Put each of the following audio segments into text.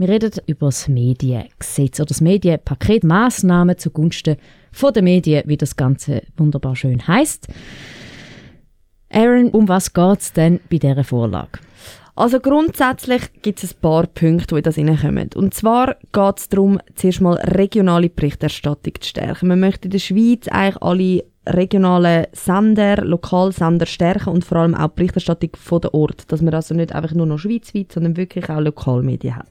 Wir reden über das Mediengesetz oder das Medienpaket, Massnahmen zugunsten von den Medien, wie das Ganze wunderbar schön heisst. Aaron, um was geht es denn bei dieser Vorlage? Also grundsätzlich gibt es ein paar Punkte, die da hineinkommen. Und zwar geht es darum, zuerst mal regionale Berichterstattung zu stärken. Man möchte in der Schweiz eigentlich alle regionale Sender, Lokalsender stärken und vor allem auch die Berichterstattung von den Orten, dass man also nicht einfach nur noch schweizweit, sondern wirklich auch Lokalmedien hat.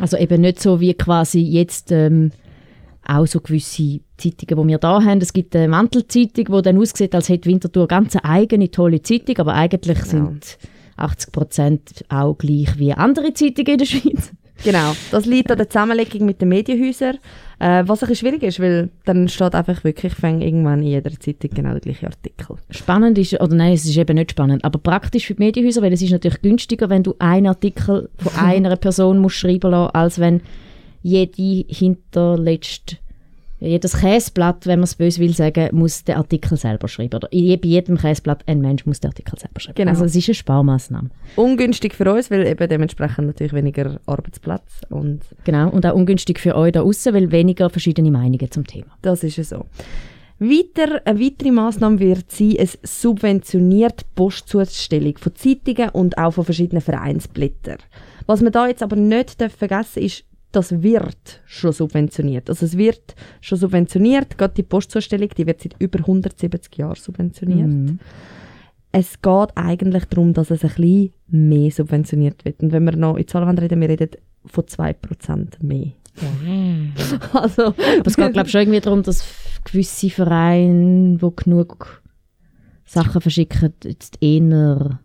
Also eben nicht so wie quasi jetzt auch so gewisse Zeitungen, die wir da haben. Es gibt eine Mantelzeitung, die dann aussieht, als hätte Winterthur ganz eine eigene tolle Zeitung, aber eigentlich sind 80% auch gleich wie andere Zeitungen in der Schweiz. Genau, das liegt an der Zusammenlegung mit den Medienhäusern, was ein bisschen schwierig ist, weil dann steht einfach wirklich irgendwann in jeder Zeitung genau der gleiche Artikel. Spannend ist, oder nein, es ist eben nicht spannend, aber praktisch für die Medienhäuser, weil es ist natürlich günstiger, wenn du einen Artikel von einer Person musst schreiben lassen, als wenn jedes Käseblatt, wenn man es böse will sagen, muss den Artikel selber schreiben. Oder bei jedem Käseblatt ein Mensch muss den Artikel selber schreiben. Genau. Also es ist eine Sparmaßnahme. Ungünstig für uns, weil eben dementsprechend natürlich weniger Arbeitsplätze. Genau, und auch ungünstig für euch da draussen, weil weniger verschiedene Meinungen zum Thema. Das ist es so. Eine weitere Massnahme wird sein, es subventioniert die Postzustellung von Zeitungen und auch von verschiedenen Vereinsblättern. Was man da jetzt aber nicht vergessen darf, ist, das wird schon subventioniert. Also es wird schon subventioniert, gerade die Postzustellung, die wird seit über 170 Jahren subventioniert. Mhm. Es geht eigentlich darum, dass es ein bisschen mehr subventioniert wird. Und wenn wir noch in Zahlen reden, wir reden von 2% mehr. Ja. Also, aber es geht, glaube ich, schon irgendwie darum, dass gewisse Vereine, die genug Sachen verschicken, jetzt eher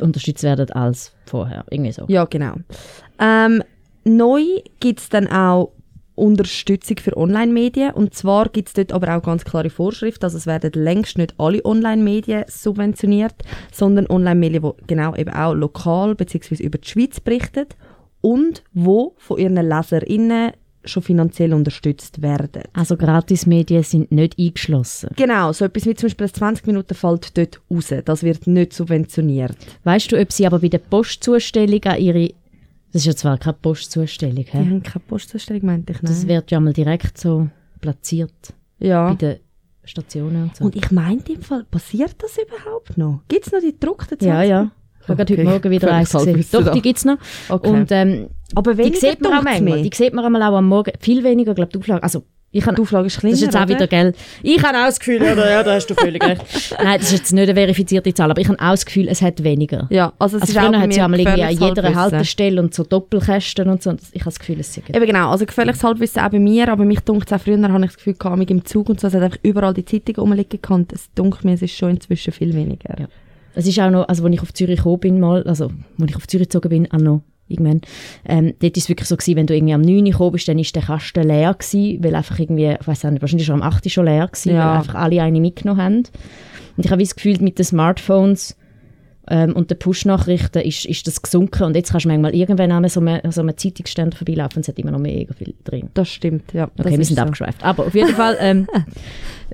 unterstützt werden als vorher. Irgendwie so. Ja, genau. Neu gibt es dann auch Unterstützung für Online-Medien. Und zwar gibt es dort aber auch ganz klare Vorschriften. Also es werden längst nicht alle Online-Medien subventioniert, sondern Online-Medien, die genau eben auch lokal bzw. über die Schweiz berichten und wo von ihren LeserInnen schon finanziell unterstützt werden. Also Gratismedien sind nicht eingeschlossen? Genau, so etwas wie zum Beispiel 20 Minuten fällt dort raus. Das wird nicht subventioniert. Weißt du, ob sie aber bei der Postzustellung an ihre... Das ist ja zwar keine Postzustellung, hä? Die haben keine Postzustellung, meinte ich, nein. Das wird ja mal direkt so platziert. Ja. Bei den Stationen und so. Und ich meinte im Fall, passiert das überhaupt noch? Gibt es noch die gedruckten Zettel? Ja, ja. Ich habe heute Morgen wieder eins gesehen. Doch, die gibt es noch. Okay. Und, aber die sieht man auch manchmal. Die sieht man auch am Morgen. Viel weniger, glaube ich, die Auflage. Also, die Auflage ist kleiner, das ist jetzt auch oder? Wieder, gell? Ich habe auch das Gefühl, ja, da hast du völlig recht. Nein, das ist jetzt nicht eine verifizierte Zahl, aber ich habe auch das Gefühl, es hat weniger. Ja, also es ist auch bei mir ja mal irgendwie an jeder Haltestelle und so Doppelkästen und so. Und ich habe das Gefühl, es ist... Eben genau, also gefährliches Halbwissen auch bei mir, aber mich dunkt es auch früher, habe ich das Gefühl, kam ich im Zug und so, es hat einfach überall die Zeitungen rumliegen können. Es dunkt mir, es ist schon inzwischen viel weniger. Ja. Es ist auch noch, also als ich auf Zürich gekommen bin, irgendwann, dort war es wirklich so, gewesen, wenn du irgendwie am 9 Uhr gekommen bist, dann war der Kasten leer gewesen, weil einfach irgendwie, ich weiss nicht, wahrscheinlich schon am 8 Uhr schon leer gewesen, weil einfach alle eine mitgenommen haben. Und ich habe das Gefühl, mit den Smartphones und den Push-Nachrichten ist das gesunken und jetzt kannst du manchmal irgendwann an so einem Zeitungsständer vorbeilaufen und es hat immer noch mega viel drin. Das stimmt, ja. Okay, wir sind so abgeschweift. Aber auf jeden Fall...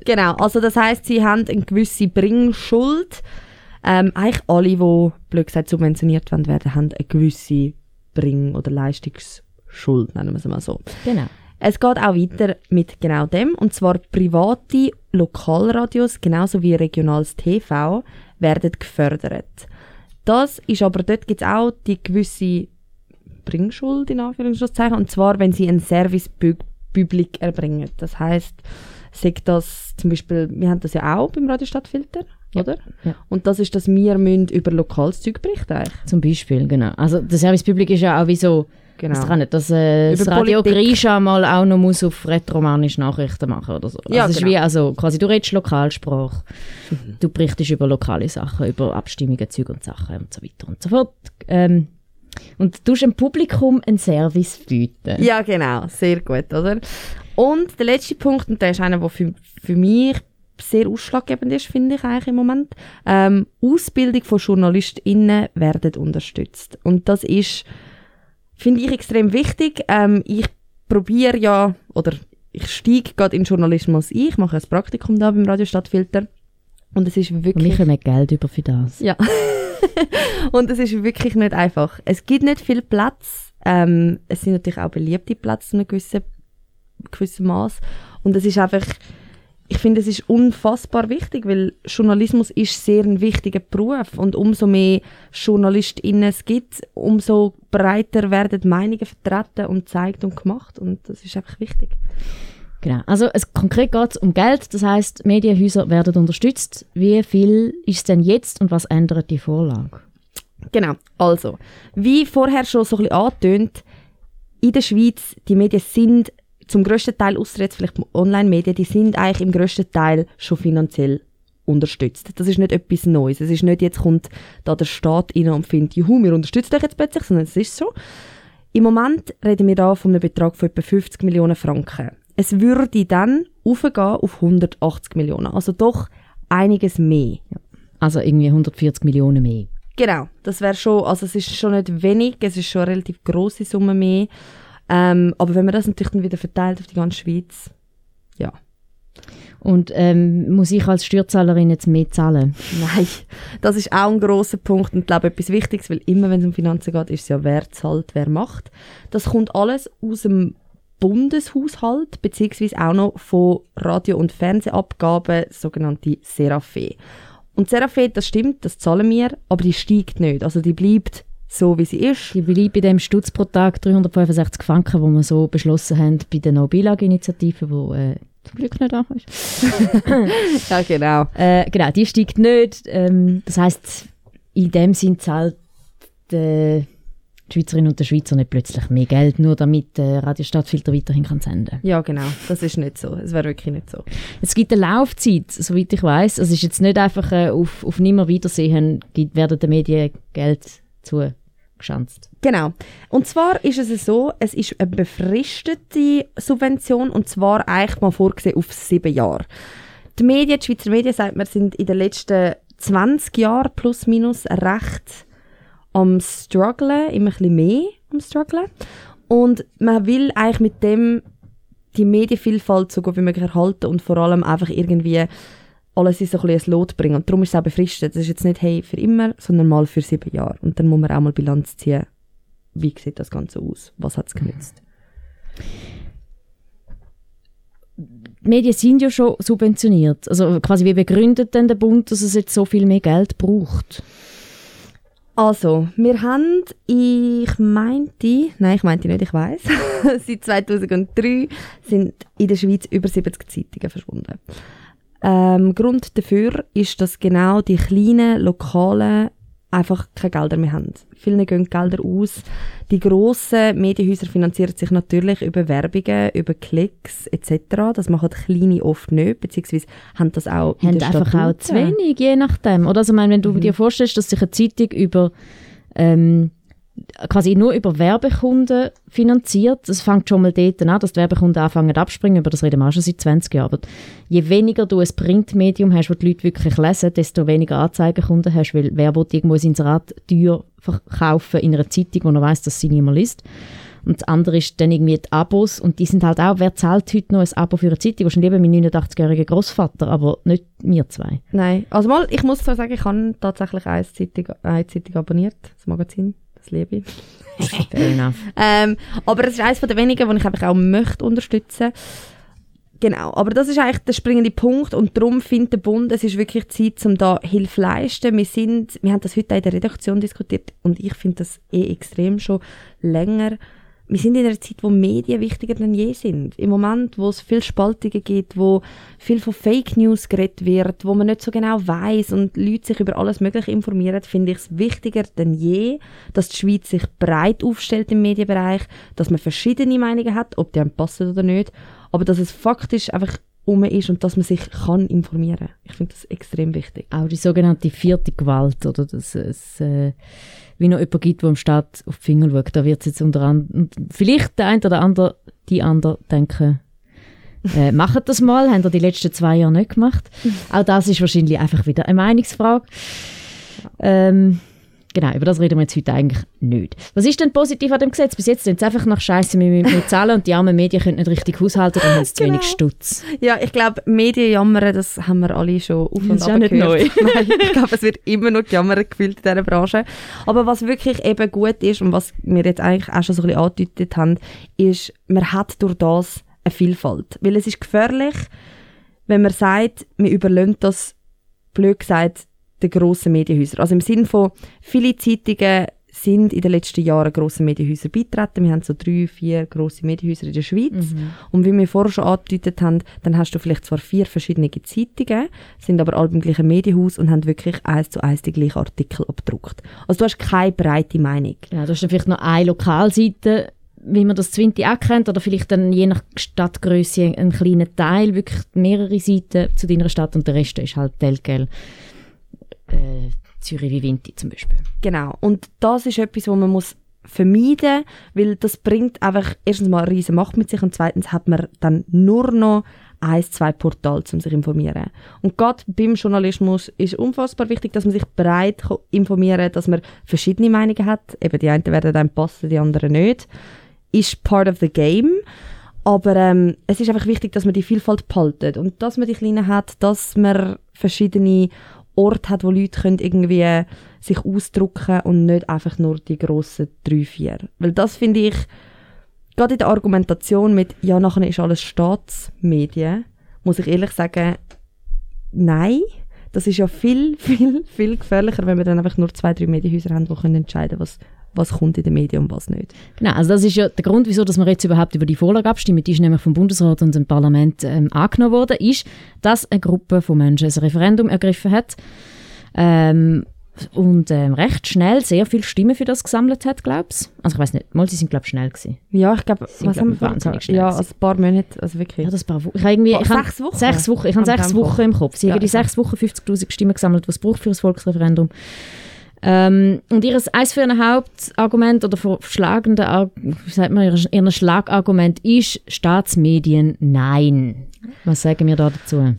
Genau, also das heisst, sie haben eine gewisse Bringschuld. Eigentlich alle, die blöd gesagt subventioniert werden, haben eine gewisse Bring- oder Leistungsschuld, nennen wir es mal so. Genau. Es geht auch weiter mit genau dem, und zwar private Lokalradios, genauso wie regionales TV, werden gefördert. Das ist aber, dort gibt es auch die gewisse Bringschuld, in Anführungszeichen, und zwar, wenn sie einen Service publik erbringen. Das heisst, sagt das zum Beispiel, wir haben das ja auch beim Radiostadtfilter, oder? Ja. Und das ist, dass wir über lokales Zeug berichten müssen. Zum Beispiel, genau. Also der Service Public ist ja auch wie so, das kann nicht, dass das Radio Grisha mal auch noch muss auf rätoromanisch Nachrichten machen oder so. Also ja, es ist wie, also quasi du redest Lokalsprache, du berichtest über lokale Sachen, über Abstimmungen, Zeug und Sachen und so weiter und so fort. Und du musst dem Publikum einen Service bieten. Ja, genau. Sehr gut, oder? Und der letzte Punkt, und der ist einer, der für mich sehr ausschlaggebend ist, finde ich eigentlich im Moment. Ausbildung von JournalistInnen werden unterstützt. Und das ist, finde ich, extrem wichtig. Ich probiere ja, oder ich steige gerade in Journalismus ein. Ich mache ein Praktikum da beim Radiostadtfilter. Und es ist wirklich... Und ich komme Geld über für das. Ja. Und es ist wirklich nicht einfach. Es gibt nicht viel Platz. Es sind natürlich auch beliebte Plätze in einem gewissen Maß. Und es ist einfach, ich finde, es ist unfassbar wichtig, weil Journalismus ist sehr ein wichtiger Beruf. Und umso mehr JournalistInnen es gibt, umso breiter werden Meinungen vertreten und gezeigt und gemacht. Und das ist einfach wichtig. Genau. Also konkret geht es um Geld, das heisst, Medienhäuser werden unterstützt. Wie viel ist es denn jetzt und was ändert die Vorlage? Genau, also, wie vorher schon so ein bisschen angetönt, in der Schweiz, die Medien sind zum grössten Teil, ausser jetzt vielleicht Online-Medien, die sind eigentlich im grössten Teil schon finanziell unterstützt. Das ist nicht etwas Neues. Es ist nicht, jetzt kommt da der Staat rein und findet, juhu, wir unterstützen euch jetzt plötzlich, sondern es ist so. Im Moment reden wir da von einem Betrag von etwa 50 Millionen Franken. Es würde dann hochgehen auf 180 Millionen. Also doch einiges mehr. Also irgendwie 140 Millionen mehr. Genau. Das wäre schon, also es ist schon nicht wenig, es ist schon eine relativ grosse Summe mehr. Aber wenn man das natürlich dann wieder verteilt auf die ganze Schweiz, ja. Und muss ich als Steuerzahlerin jetzt mehr zahlen? Nein, das ist auch ein grosser Punkt und ich glaube etwas Wichtiges, weil immer wenn es um Finanzen geht, ist es ja, wer zahlt, wer macht. Das kommt alles aus dem Bundeshaushalt, beziehungsweise auch noch von Radio- und Fernsehabgaben, sogenannte Serafé. Und Serafé, das stimmt, das zahlen wir, aber die steigt nicht. Also die bleibt so, wie sie ist. Die bleibt bei dem Stutz pro Tag 365 Franken, die wir so beschlossen haben bei der No-Billag-Initiative, die zum Glück nicht angekommen ist. Ja, genau. Genau, die steigt nicht. Das heisst, in dem Sinn zahlt die Schweizerinnen und der Schweizer nicht plötzlich mehr Geld, nur damit Radiostadtfilter weiterhin kann senden. Ja, genau. Das ist nicht so. Es wäre wirklich nicht so. Es gibt eine Laufzeit, soweit ich weiss. Es ist jetzt nicht einfach auf Nimmerwiedersehen, werden den Medien Geld zugeschanzt. Genau. Und zwar ist es so, es ist eine befristete Subvention und zwar eigentlich mal vorgesehen auf 7 Jahre. Die Medien, die Schweizer Medien, sagt man, sind in den letzten 20 Jahren plus minus recht am strugglen, immer ein bisschen mehr am strugglen. Und man will eigentlich mit dem die Medienvielfalt so gut wie möglich erhalten und vor allem einfach irgendwie alles in so ein bisschen ein Lot bringen. Und darum ist es auch befristet. Das ist jetzt nicht «hey, für immer», sondern mal für 7 Jahre. Und dann muss man auch mal Bilanz ziehen, wie sieht das Ganze aus, was hat es genützt. Die Medien sind ja schon subventioniert. Also quasi wie begründet denn der Bund, dass es jetzt so viel mehr Geld braucht? Also, wir haben, ich weiss, seit 2003 sind in der Schweiz über 70 Zeitungen verschwunden. Grund dafür ist, dass genau die kleinen, lokalen einfach keine Gelder mehr haben. Viele gehen Gelder aus. Die grossen Medienhäuser finanzieren sich natürlich über Werbungen, über Klicks etc. Das machen die Kleinen oft nicht, beziehungsweise haben das auch in der Statuten. Einfach auch zu wenig, je nachdem. Oder? Also, ich meine, wenn du dir vorstellst, dass sich eine Zeitung über quasi nur über Werbekunden finanziert. Es fängt schon mal dort an, dass die Werbekunden anfangen abspringen, über das reden wir auch schon seit 20 Jahren. Aber je weniger du ein Printmedium hast, das die Leute wirklich lesen, desto weniger Anzeigenkunden hast, weil wer will irgendwo sein Inserat teuer verkaufen in einer Zeitung, wo er weiss, dass sie niemand liest. Und das andere ist dann irgendwie die Abos und die sind halt auch, wer zahlt heute noch ein Abo für eine Zeitung? Wahrscheinlich eben mein 89-jähriger Grossvater, aber nicht wir zwei. Nein, also mal, ich muss zwar sagen, ich habe tatsächlich eine Zeitung abonniert, das Magazin. Das liebe ich. Fair enough. Aber es ist eines der wenigen, die ich einfach auch möchte unterstützen. Genau, aber das ist eigentlich der springende Punkt und darum findet der Bund, es ist wirklich Zeit, um da Hilfe zu leisten. Wir haben das heute auch in der Redaktion diskutiert und ich finde das extrem schon länger. Wir sind in einer Zeit, wo Medien wichtiger denn je sind. Im Moment, wo es viel Spaltungen gibt, wo viel von Fake News geredet wird, wo man nicht so genau weiss und Leute sich über alles Mögliche informieren, finde ich es wichtiger denn je, dass die Schweiz sich breit aufstellt im Medienbereich, dass man verschiedene Meinungen hat, ob die einem passen oder nicht, aber dass es faktisch einfach um ist und dass man sich kann informieren kann. Ich finde das extrem wichtig. Auch die sogenannte vierte Gewalt, oder? Dass es wie noch jemand gibt, der im Staat auf die Finger schaut. Da wird es jetzt unter anderem vielleicht der eine oder andere, die andere denken, macht das mal, haben wir die letzten 2 Jahre nicht gemacht. Auch das ist wahrscheinlich einfach wieder eine Meinungsfrage. Genau, über das reden wir jetzt heute eigentlich nicht. Was ist denn positiv an dem Gesetz? Bis jetzt sind es einfach nach Scheiße, wir müssen mehr zahlen und die armen Medien können nicht richtig haushalten, dann haben sie zu wenig Stutz. Ja, ich glaube, Medien jammern, das haben wir alle schon auf und ab gehört. Nein, ich glaube, es wird immer noch gejammert gefühlt in dieser Branche. Aber was wirklich eben gut ist und was wir jetzt eigentlich auch schon so ein bisschen angedeutet haben, ist, man hat durch das eine Vielfalt. Weil es ist gefährlich, wenn man sagt, man überlässt das, blöd gesagt, den grossen Medienhäusern. Also im Sinne von, viele Zeitungen sind in den letzten Jahren grossen Medienhäusern beigetreten. Wir haben so 3, 4 grosse Medienhäuser in der Schweiz. Mhm. Und wie wir vorher schon angedeutet haben, dann hast du vielleicht zwar 4 verschiedene Zeitungen, sind aber alle beim gleichen Medienhaus und haben wirklich 1:1 die gleichen Artikel abgedruckt. Also du hast keine breite Meinung. Ja, du hast dann vielleicht noch eine Lokalseite, wie man das Zwinti auch kennt, oder vielleicht dann je nach Stadtgrösse einen kleinen Teil, wirklich mehrere Seiten zu deiner Stadt und der Rest ist halt telgel. Zürich wie Winti zum Beispiel. Genau, und das ist etwas, was man muss vermeiden muss, weil das bringt einfach erstens mal eine riesen Macht mit sich und zweitens hat man dann nur noch 1, 2 Portale, um sich zu informieren. Und gerade beim Journalismus ist unfassbar wichtig, dass man sich breit informieren kann, dass man verschiedene Meinungen hat. Eben die einen werden einem passen, die anderen nicht. Ist part of the game. Aber es ist einfach wichtig, dass man die Vielfalt behaltet und dass man die Kleinen hat, dass man verschiedene Orte hat, wo Leute können irgendwie sich ausdrücken und nicht einfach nur die grossen 3, 4. Weil das finde ich, gerade in der Argumentation mit «Ja, nachher ist alles Staatsmedien», muss ich ehrlich sagen, nein. Das ist ja viel, viel, viel gefährlicher, wenn wir dann einfach nur 2, 3 Medienhäuser haben, die können entscheiden, was kommt in den Medien und was nicht. Genau, also das ist ja der Grund, wieso dass wir jetzt überhaupt über die Vorlage abstimmen, die ist nämlich vom Bundesrat und dem Parlament angenommen worden, ist, dass eine Gruppe von Menschen ein Referendum ergriffen hat und recht schnell sehr viele Stimmen für das gesammelt hat, glaubst du? Also ich weiss nicht, mal sie sind glaube ich schnell gewesen. Ja, ich glaube, was haben wir wahnsinnig schnell gewesen. Also ein paar Monate, also wirklich. Ja, das paar Wochen. Ich habe 6 Wochen. Ich habe 6 Wochen im Kopf. Sie haben die 6 Wochen 50'000 Stimmen gesammelt, die es braucht für das Volksreferendum. Und ihr Hauptargument oder ihr Schlagargument ist Staatsmedien nein. Was sagen wir da dazu?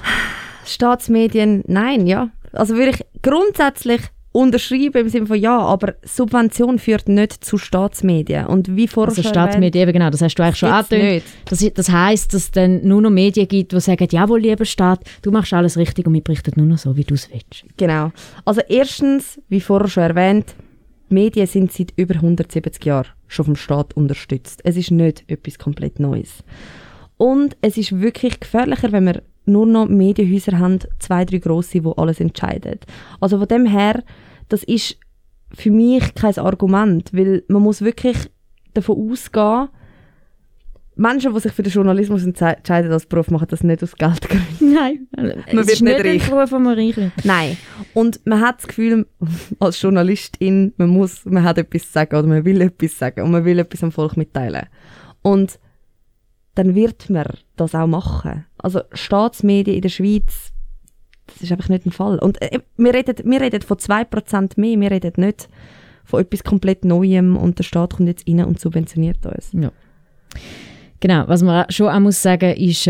Staatsmedien nein, ja. Also würde ich grundsätzlich unterschreiben im Sinne von ja, aber Subvention führt nicht zu Staatsmedien. Und wie vorher also Staatsmedien, genau, das hast du eigentlich schon angetönt. Das heisst, dass es dann nur noch Medien gibt, die sagen, jawohl, lieber Staat, du machst alles richtig und wir berichten nur noch so, wie du es willst. Genau. Also erstens, wie vorher schon erwähnt, Medien sind seit über 170 Jahren schon vom Staat unterstützt. Es ist nicht etwas komplett Neues. Und es ist wirklich gefährlicher, wenn wir nur noch Medienhäuser haben, 2, 3 grosse, die alles entscheiden. Also von dem her, das ist für mich kein Argument, weil man muss wirklich davon ausgehen, Menschen, die sich für den Journalismus entscheiden als Beruf, machen das nicht aus Geldgründen. Nein, man wird nicht reich. Beruf, man reich wird. Nein, und man hat das Gefühl, als Journalistin, man hat etwas zu sagen oder man will etwas sagen und man will etwas am Volk mitteilen. Und dann wird man das auch machen. Also Staatsmedien in der Schweiz, das ist einfach nicht ein Fall. Und wir reden von 2% mehr, wir reden nicht von etwas komplett Neuem und der Staat kommt jetzt rein und subventioniert uns. Ja. Genau, was man schon auch muss sagen ist,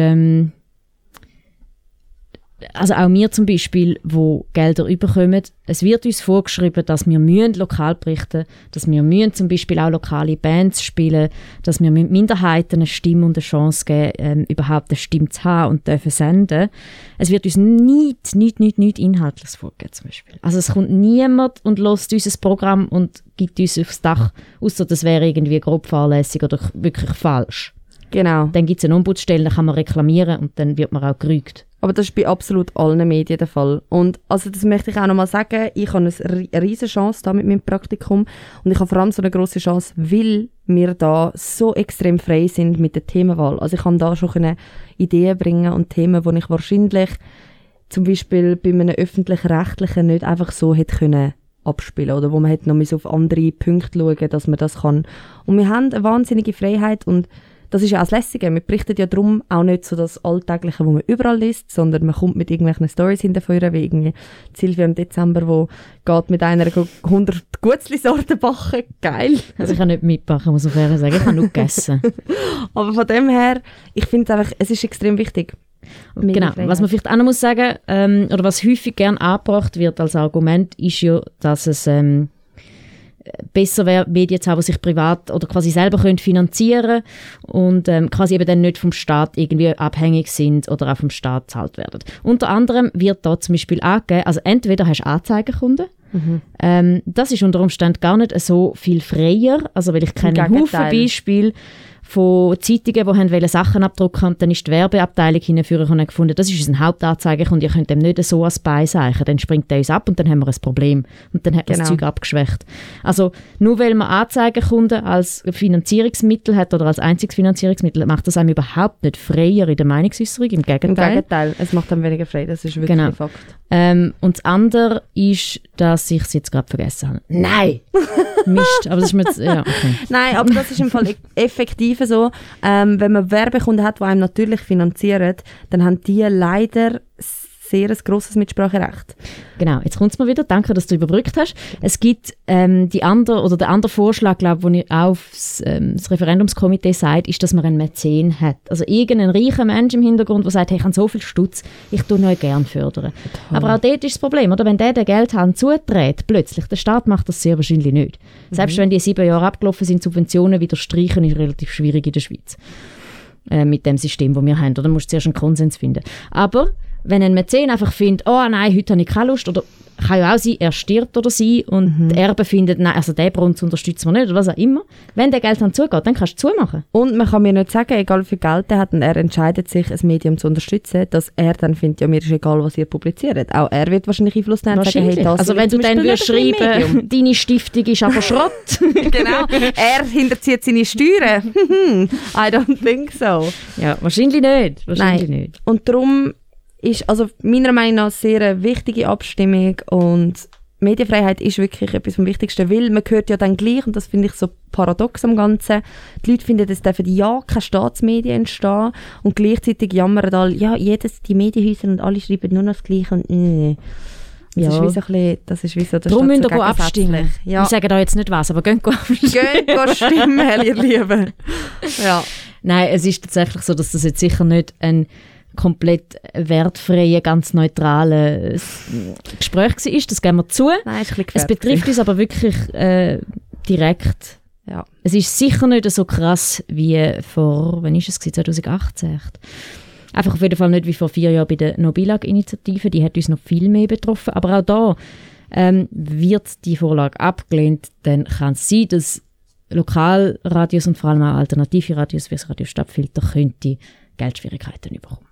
also auch wir zum Beispiel, wo Gelder überkommen, es wird uns vorgeschrieben, dass wir lokal berichten müssen, dass wir zum Beispiel auch lokale Bands spielen, dass wir Minderheiten eine Stimme und eine Chance geben, überhaupt eine Stimme zu haben und dürfen senden. Es wird uns nichts Inhaltliches vorgegeben zum Beispiel. Also es kommt niemand und hört unser Programm und gibt uns aufs Dach, ausser das wäre irgendwie grob fahrlässig oder wirklich falsch. Genau. Dann gibt es eine Ombudsstelle, dann kann man reklamieren und dann wird man auch gerügt. Aber das ist bei absolut allen Medien der Fall. Und also das möchte ich auch nochmal sagen, ich habe eine riesige Chance da mit meinem Praktikum und ich habe vor allem so eine grosse Chance, weil wir da so extrem frei sind mit der Themenwahl. Also ich kann da schon Ideen bringen und Themen, die ich wahrscheinlich zum Beispiel bei einem öffentlich-rechtlichen nicht einfach so hätte können abspielen oder wo man hätte noch mal so auf andere Punkte schauen können, dass man das kann. Und wir haben eine wahnsinnige Freiheit und das ist ja auch das Lässige. Wir berichten ja darum auch nicht so das Alltägliche, wo man überall liest, sondern man kommt mit irgendwelchen Storys hinterher, wie irgendwie Silvia im Dezember, wo geht mit einer 100 Gutzli-Sorten backen. Geil. Also ich kann nicht mitbacken, muss ich fair sagen. Ich habe nur gegessen. Aber von dem her, ich finde es einfach, es ist extrem wichtig. Genau, was man vielleicht auch noch muss sagen, oder was häufig gerne angebracht wird als Argument, ist ja, dass es besser wäre, Medien zu haben, die sich privat oder quasi selber finanzieren können und quasi eben dann nicht vom Staat irgendwie abhängig sind oder auch vom Staat bezahlt werden. Unter anderem wird da zum Beispiel angegeben, also entweder hast du Anzeigenkunden, das ist unter Umständen gar nicht so viel freier, also weil ich kenne Haufen Beispiele von Zeitungen, die haben Sachen abdrucken und dann ist die Werbeabteilung hinführen und gefunden, das ist ein Hauptanzeiger und ihr könnt dem nicht so als Beiseichen, dann springt der uns ab und dann haben wir ein Problem und dann hat man das Zeug abgeschwächt. Also nur weil man Anzeigenkunden als Finanzierungsmittel hat oder als einziges Finanzierungsmittel, macht das einem überhaupt nicht freier in der Meinungsäußerung, im Gegenteil. Im Gegenteil, es macht einem weniger frei, das ist wirklich ein Fakt. Und das andere ist, dass ich es jetzt gerade vergessen habe. Nein! Mist, aber das ist mir jetzt, Nein, aber das ist im Fall effektiv so. Wenn man Werbekunden hat, die einem natürlich finanzieren, dann haben die leider sehr ein grosses Mitspracherecht. Genau, jetzt kommt es mal wieder. Danke, dass du überbrückt hast. Es gibt den anderen Vorschlag, glaube ich, den ich aufs das Referendumskomitee sagt, ist, dass man einen Mäzen hat. Also irgendein reicher Mensch im Hintergrund, der sagt, hey, ich habe so viel Stutz, ich tue euch gerne fördern. Toll. Aber auch dort ist das Problem, oder? Wenn der Geld haben zuträgt, plötzlich, der Staat macht das sehr wahrscheinlich nicht. Selbst wenn die 7 Jahre abgelaufen sind, Subventionen wieder streichen, ist relativ schwierig in der Schweiz. Mit dem System, das wir haben. Oder musst du zuerst einen Konsens finden. Aber wenn ein Mäzen einfach findet, oh nein, heute habe ich keine Lust, oder kann ja auch sein, er stirbt oder sie und die Erben finden, nein, also den Brunnen unterstützen wir nicht oder was auch immer. Wenn der Geld dann zugeht, dann kannst du zumachen. Und man kann mir nicht sagen, egal wie viel Geld er hat und er entscheidet sich, ein Medium zu unterstützen, dass er dann findet, ja, mir ist egal, was ihr publiziert. Auch er wird wahrscheinlich Einfluss nehmen und sagen, hey, das also wenn du dann würdest schreiben, deine Stiftung ist aber Schrott. Genau, er hinterzieht seine Steuern. I don't think so. Ja, wahrscheinlich nicht. Wahrscheinlich nein. Nicht. Und darum ist also meiner Meinung nach sehr eine wichtige Abstimmung und Medienfreiheit ist wirklich etwas vom Wichtigsten, weil man hört ja dann gleich, und das finde ich so paradox am Ganzen, die Leute finden, es dürfen ja keine Staatsmedien entstehen und gleichzeitig jammern alle, ja, jedes, die Medienhäuser und alle schreiben nur noch das Gleiche und Das ist wie so ein bisschen, das ist wie so der Darum müsst ihr abstimmen. Ja. Ich sage da jetzt nicht was, aber geht abstimmen. Geht stimmen, ihr Lieben. Ja. Nein, es ist tatsächlich so, dass das jetzt sicher nicht ein komplett wertfreie, ganz neutrale Gespräch war. Das geben wir zu. Nein, ist ein bisschen es betrifft uns aber wirklich direkt. Ja. Es ist sicher nicht so krass wie vor, wann war es? 2018. Einfach auf jeden Fall nicht wie vor 4 Jahren bei der No-Billag-Initiative. Die hat uns noch viel mehr betroffen. Aber auch da wird die Vorlage abgelehnt. Dann kann es sein, dass Lokalradios und vor allem auch alternative Radios wie das Radiostadtfilter könnte Geldschwierigkeiten bekommen.